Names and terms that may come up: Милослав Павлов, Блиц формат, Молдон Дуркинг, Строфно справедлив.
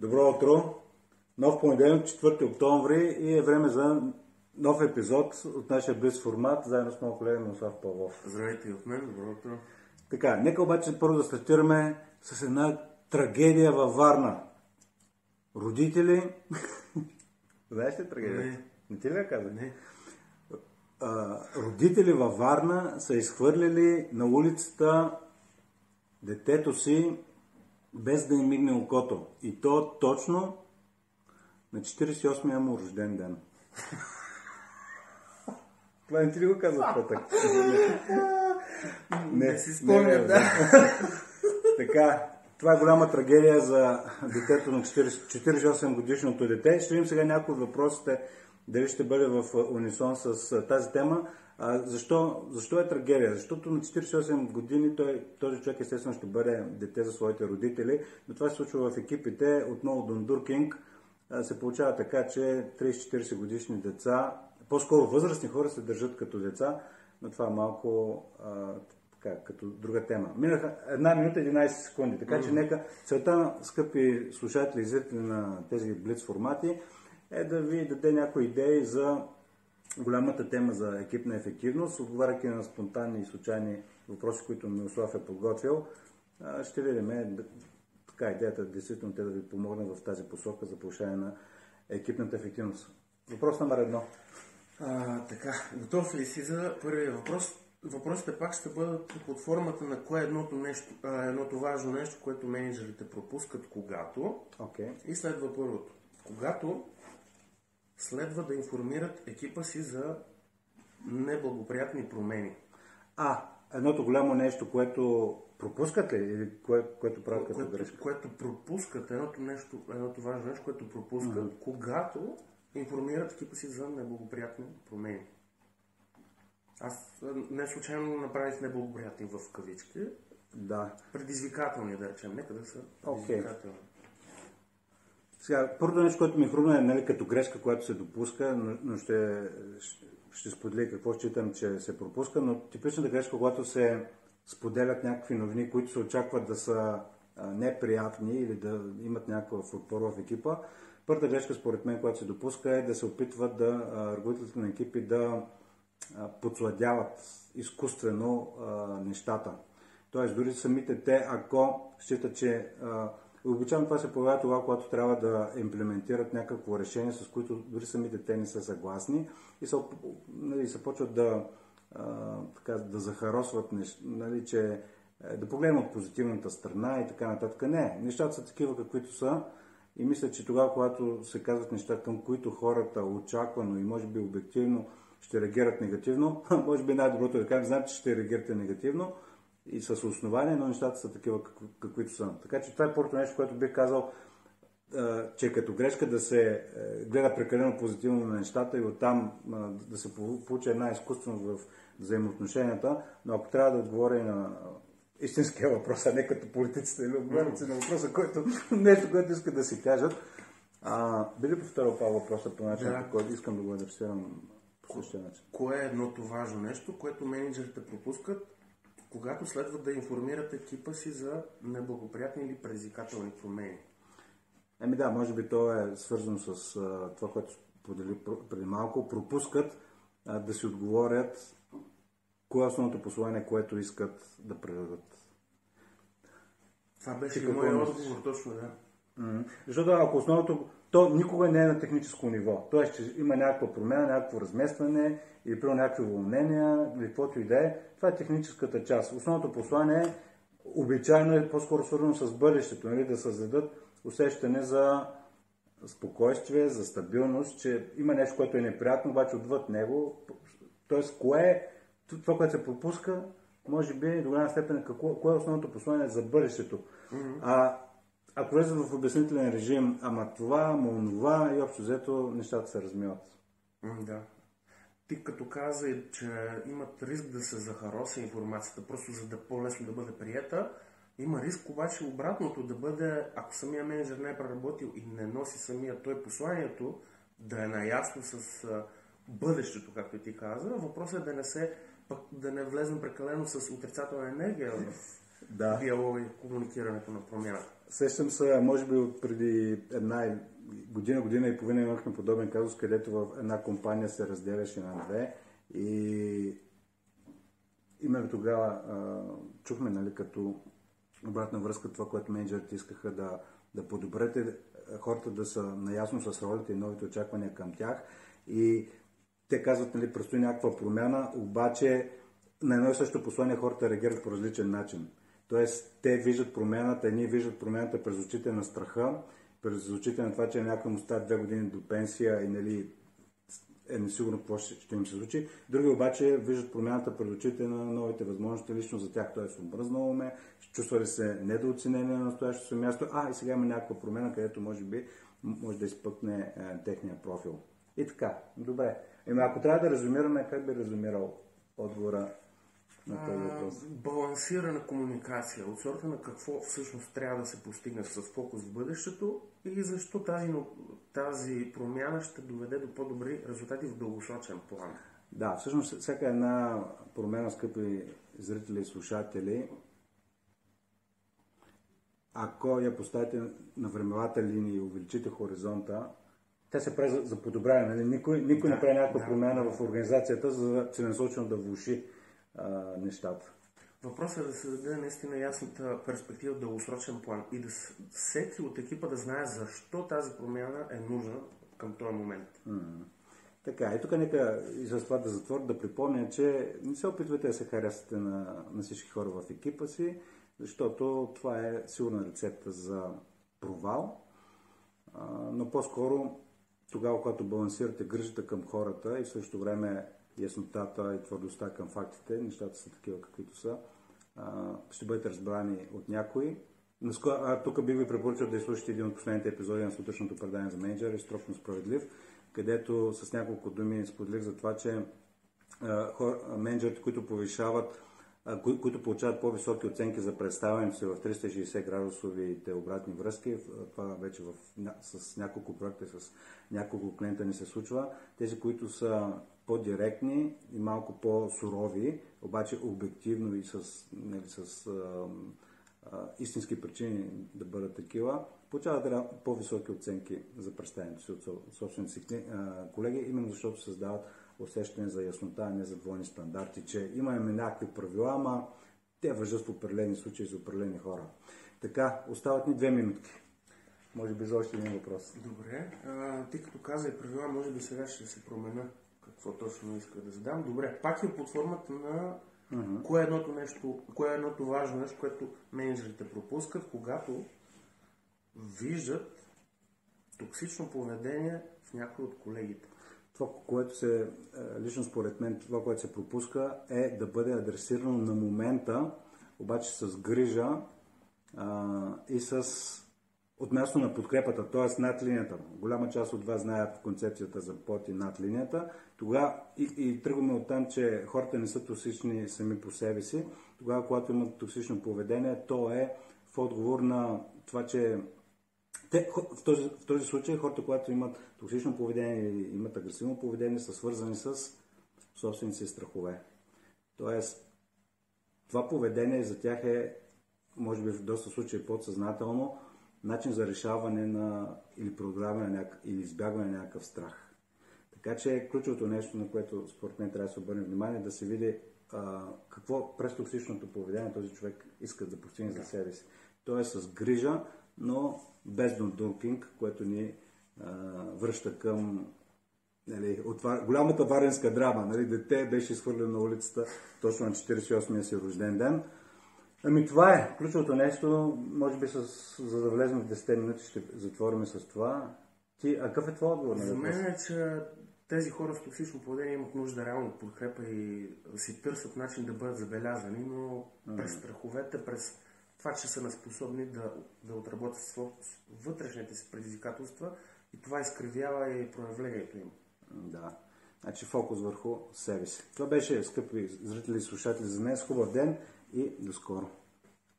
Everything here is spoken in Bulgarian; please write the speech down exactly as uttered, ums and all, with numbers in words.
Добро утро! Нов понеделник, четвърти октомври, и е време за нов епизод от нашия Блиц формат, заедно с моя колега Милослав Павлов. Здравейте и от мен, добро утро! Така, нека обаче първо да стартираме с една трагедия във Варна. Родители... Знаеш ли трагедията? Не. Не ти ли я казах? Не. А, родители във Варна са изхвърлили на улицата детето си, без да им мигне окото. И то точно на четиридесет и осмия му рожден ден. Това не ти ли го казват пътък? Не си спомням, да. Така, това е голяма трагедия за детето на четиридесет и осем годишното дете. Ще видим сега някои от въпросите, дали ще бъде в унисон с тази тема. А защо, защо е трагедия? Защото на четиридесет и осем години той, този човек естествено ще бъде дете за своите родители, но това се случва в екипите. От Молдон Дуркинг се получава така, че тридесет-четиридесет годишни деца, по-скоро възрастни хора, се държат като деца, но това е малко а, така, като друга тема. Минаха една минута и единадесет секунди, така mm-hmm. че нека целта, скъпи слушатели и зрители на тези Блиц формати, е да ви даде някои идеи за голямата тема за екипна ефективност, отговаряйки на спонтанни и случайни въпроси, които Милослав е подготвил. Ще видим, така, идеята действително те да ви помогнат в тази посока за повишаване на екипната ефективност. Въпрос номер едно. А, така, готов ли си за първия въпрос? Въпросите пак ще бъдат под формата на кое е едното, нещо, а, едното важно нещо, което менеджерите пропускат, когато okay. и следва първото. Когато следва да информират екипа си за неблагоприятни промени. А, едното голямо нещо, което пропускате или кое, което правят като грешка? Което пропускат, едното, нещо, едното важно нещо, което пропускат, mm-hmm. когато информират екипа си за неблагоприятни промени. Аз не случайно направих неблагоприятни в кавички. Да. Предизвикателни, да речем. Нека да са предизвикателни. Okay. Сега, първото нещо, което ми хрумна е, нали, като грешка, която се допуска, но ще, ще споделя какво считам, че се пропуска, но типичната грешка, когато се споделят някакви новини, които се очакват да са неприятни или да имат някакъв отпор в екипа, първата грешка, според мен, която се допуска, е да се опитват да ръководителите на екипи да подсладяват изкуствено нещата. Тоест, дори самите те, ако считат, че обичайно това се появява това, когато трябва да имплементират някакво решение, с което дори самите те не са съгласни, и се, нали, се почват да, а, така, да захаросват, нали, че, да погледнат от позитивната страна и така нататък. Не, нещата са такива, каквито са, и мисля, че тогава, когато се казват неща, към които хората очаквано и може би обективно ще реагират негативно, може би най-доброто е да кажем, знам, че ще реагирате негативно, и с основание, но нещата са такива, как, каквито са. Така че това е първото нещо, което бих казал, а, че като грешка да се а, гледа прекалено позитивно на нещата и оттам а, да се получи една изкуственост в взаимоотношенията, но ако трябва да отговоря и на истинския въпрос, а не като политиците или отговорници на въпроса, който нещо, което искат да си кажат. А, би ли повторил това въпроса по начин, да. Който искам да го адресирам по същия начин? Кое е едното важно нещо, което менеджерите пропускат, когато следва да информират екипа си за неблагоприятни или предизвикателни промени? Еми да, може би то е свързано с а, това, което сподели преди малко. Пропускат а, да си отговорят кое е основното послание, което искат да предадат. Това беше и моят отговор, точно да. Mm-hmm. Защото ако основното... То никога не е на техническо ниво. Тоест, че има някаква промяна, някакво разместване или при някакви уволнения, или каквото и да е. Това е техническата част. Основното послание е, обичайно е по-скоро свързано с бъдещето, нали? Да създадат усещане за спокойствие, за стабилност, че има нещо, което е неприятно, обаче отвъд него. Тоест, кое е това, което се пропуска, може би до голяма степен, какво, кое е основното послание за бъдещето. Mm-hmm. А ако влезе в обяснителен режим, ама това, ама онова, и общо взето нещата се размиват. Mm, да. Ти като каза, че имат риск да се захароса информацията, просто за да по-лесно да бъде приета, има риск обаче обратното да бъде, ако самия менеджер не е преработил и не носи самия той посланието, да е наясно с бъдещето, както ти каза. Въпросът е да не се, пък да не влезем прекалено с отрицателна енергия в да. диалога и комуникирането на промяната. Сещам се, може би от преди една година, година и половина имахме подобен казус, където в една компания се разделяше на две и именно тогава а, чухме, нали, като обратна връзка това, което менеджерите искаха да, да подобрете, хората да са наясно с ролите и новите очаквания към тях и те казват, нали, предстои някаква промяна, обаче на едно и също послание хората реагират по различен начин. Тоест, те виждат промяната, едни виждат промяната през очите на страха, през очите на това, че някой му става две години до пенсия и нали, е несигурно какво ще им се случи. Други обаче виждат промяната през очите на новите възможности, лично за тях, т.е. обръзнало ме, чувствали се недооценени на настоящото си място, а и сега има някаква промяна, където може би може да изпъкне е, техния профил. И така, добре. Еми, ако трябва да резюмираме, как би резюмирал отговора? А, балансирана комуникация от сорта на какво всъщност трябва да се постигне с фокус в бъдещето и защо тази, тази промяна ще доведе до по-добри резултати в дългосрочен план. Да, всъщност всяка една промяна, скъпи зрители и слушатели, ако я поставите на времевата линия и увеличите хоризонта, те се прави за подобряване. Никой, никой да, не прави някаква да, промяна да. в организацията, за да целенасочено да влоши нещата. Въпросът е да се даде наистина ясната перспектива в дългосрочен план и да всеки от екипа да знае защо тази промяна е нужна към този момент. Mm-hmm. Така, и тук нека и за това да затворя, да припомня, че не се опитвайте да се харесате на, на всички хора в екипа си, защото това е сигурна рецепта за провал, а, но по-скоро тогава, когато балансирате грижата към хората и в същото време яснотата и твърдостта към фактите, нещата са такива каквито са, а, ще бъдете разбрани от някои. Тук бих ви препоръчал да изслушате един от последните епизоди на сутрешното предание за менеджери, Строфно справедлив, където с няколко думи споделих за това, че а, хор, а, менеджерите, които повишават, а, кои, които получават по-високи оценки за представянето си в триста и шейсет градусовите обратни връзки, това вече в, с няколко проекта, с няколко клиента ни се случва, тези, които са по-директни и малко по-сурови, обаче обективно и с, нали, с а, а, истински причини да бъдат такива, получават по-високи оценки за представянето си от собствените си а, колеги, именно защото създават усещане за яснота, а не за двойни стандарти, че имаме някакви правила, ама те важат в определени случаи за определени хора. Така, остават ни две минутки. Може би за още един въпрос. Добре, а, ти като каза и правила, може би сега ще се променя. Какво точно иска да задам? Добре, пак е под формата на uh-huh. кое е едното нещо, кое е едното важно нещо, което менеджерите пропускат, когато виждат токсично поведение в някой от колегите. Това, което се, лично според мен, това, което се пропуска, е да бъде адресирано на момента, обаче с грижа а, и с от място на подкрепата, т.е. над линията. Голяма част от вас знаят концепцията за под и над линията. Тогава и, и тръгваме от там, че хората не са токсични сами по себе си. Тогава, когато имат токсично поведение, то е в отговор на това, че те, в, този, в този случай хората, когато имат токсично поведение или имат агресивно поведение, са свързани с собствените си страхове. Тоест, това поведение за тях е, може би в доста случаи подсъзнателно, начин за решаване на или преодоляване или избягване на някакъв страх. Така че ключовото нещо, на което според мен трябва да се обърне внимание, да се види а, какво през токсичното поведение този човек иска да постигне да. за себе си. Той е с грижа, но без дундуркинг, което ни а, връща към нали, отвар... голямата варенска драма. Нали, дете беше изхвърлено на улицата точно на четиридесет и осмия си рожден ден. Ами това е ключовото нещо, може би с, за да влезем в десет минути ще затворим с това. Ти, а какъв е това отговор? За мен е, че тези хора с токсично поведение имат нужда реално от подкрепа и си търсят начин да бъдат забелязани, но а, през страховете, през това, че са неспособни да, да отработят своите вътрешните си предизвикателства и това изкривява и проявлението им. Да. Значи фокус върху себе си. Това беше, скъпи зрители и слушатели, за днес. Хубав ден и до скоро.